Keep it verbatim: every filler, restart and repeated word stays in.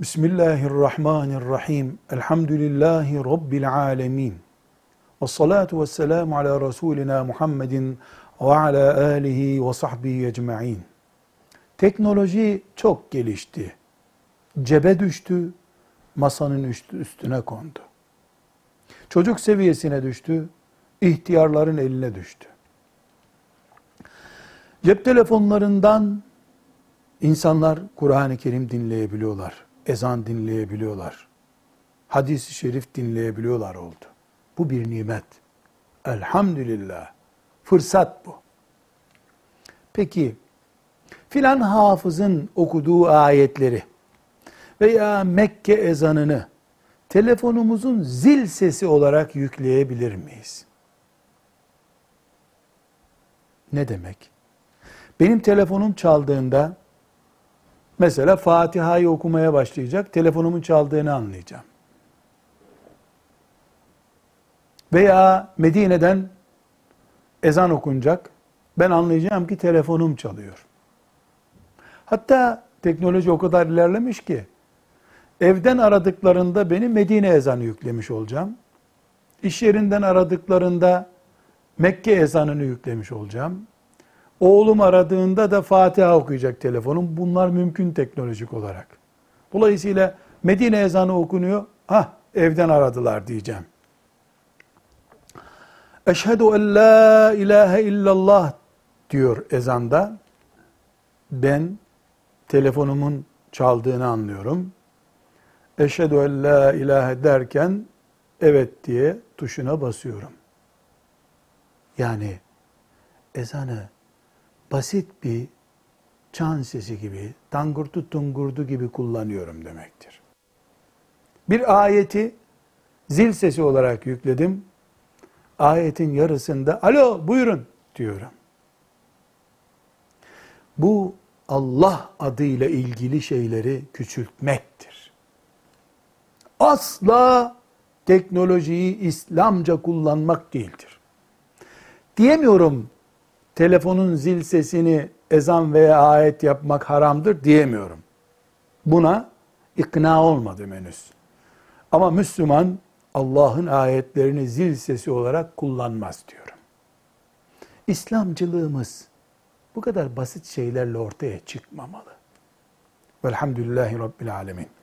Bismillahirrahmanirrahim. Elhamdülillahi Rabbil alemin. Ve salatu ve selamu ala Resulina Muhammedin ve ala alihi ve sahbihi ecma'in. Teknoloji çok gelişti. Cebe düştü, masanın üstüne kondu. Çocuk seviyesine düştü, ihtiyarların eline düştü. Cep telefonlarından insanlar Kur'an-ı Kerim dinleyebiliyorlar. Ezan dinleyebiliyorlar. Hadis-i şerif dinleyebiliyorlar oldu. Bu bir nimet. Elhamdülillah. Fırsat bu. Peki, filan hafızın okuduğu ayetleri veya Mekke ezanını telefonumuzun zil sesi olarak yükleyebilir miyiz? Ne demek? Benim telefonum çaldığında mesela Fatiha'yı okumaya başlayacak, telefonumun çaldığını anlayacağım. Veya Medine'den ezan okunacak, ben anlayacağım ki telefonum çalıyor. Hatta teknoloji o kadar ilerlemiş ki, evden aradıklarında beni Medine ezanı yüklemiş olacağım. İş yerinden aradıklarında Mekke ezanını yüklemiş olacağım. Oğlum aradığında da Fatiha okuyacak telefonum. Bunlar mümkün teknolojik olarak. Dolayısıyla Medine ezanı okunuyor. Hah, evden aradılar diyeceğim. Eşhedü en la ilahe illallah diyor ezanda. Ben telefonumun çaldığını anlıyorum. Eşhedü en la ilahe derken evet diye tuşuna basıyorum. Yani ezanı basit bir çan sesi gibi, tangurtu tungurdu gibi kullanıyorum demektir. Bir ayeti zil sesi olarak yükledim. Ayetin yarısında alo buyurun diyorum. Bu Allah adıyla ilgili şeyleri küçültmektir. Asla teknolojiyi İslamca kullanmak değildir. Diyemiyorum telefonun zil sesini ezan veya ayet yapmak haramdır diyemiyorum. Buna ikna olmadım henüz. Ama Müslüman Allah'ın ayetlerini zil sesi olarak kullanmaz diyorum. İslamcılığımız bu kadar basit şeylerle ortaya çıkmamalı. Velhamdülillahi Rabbil alemin.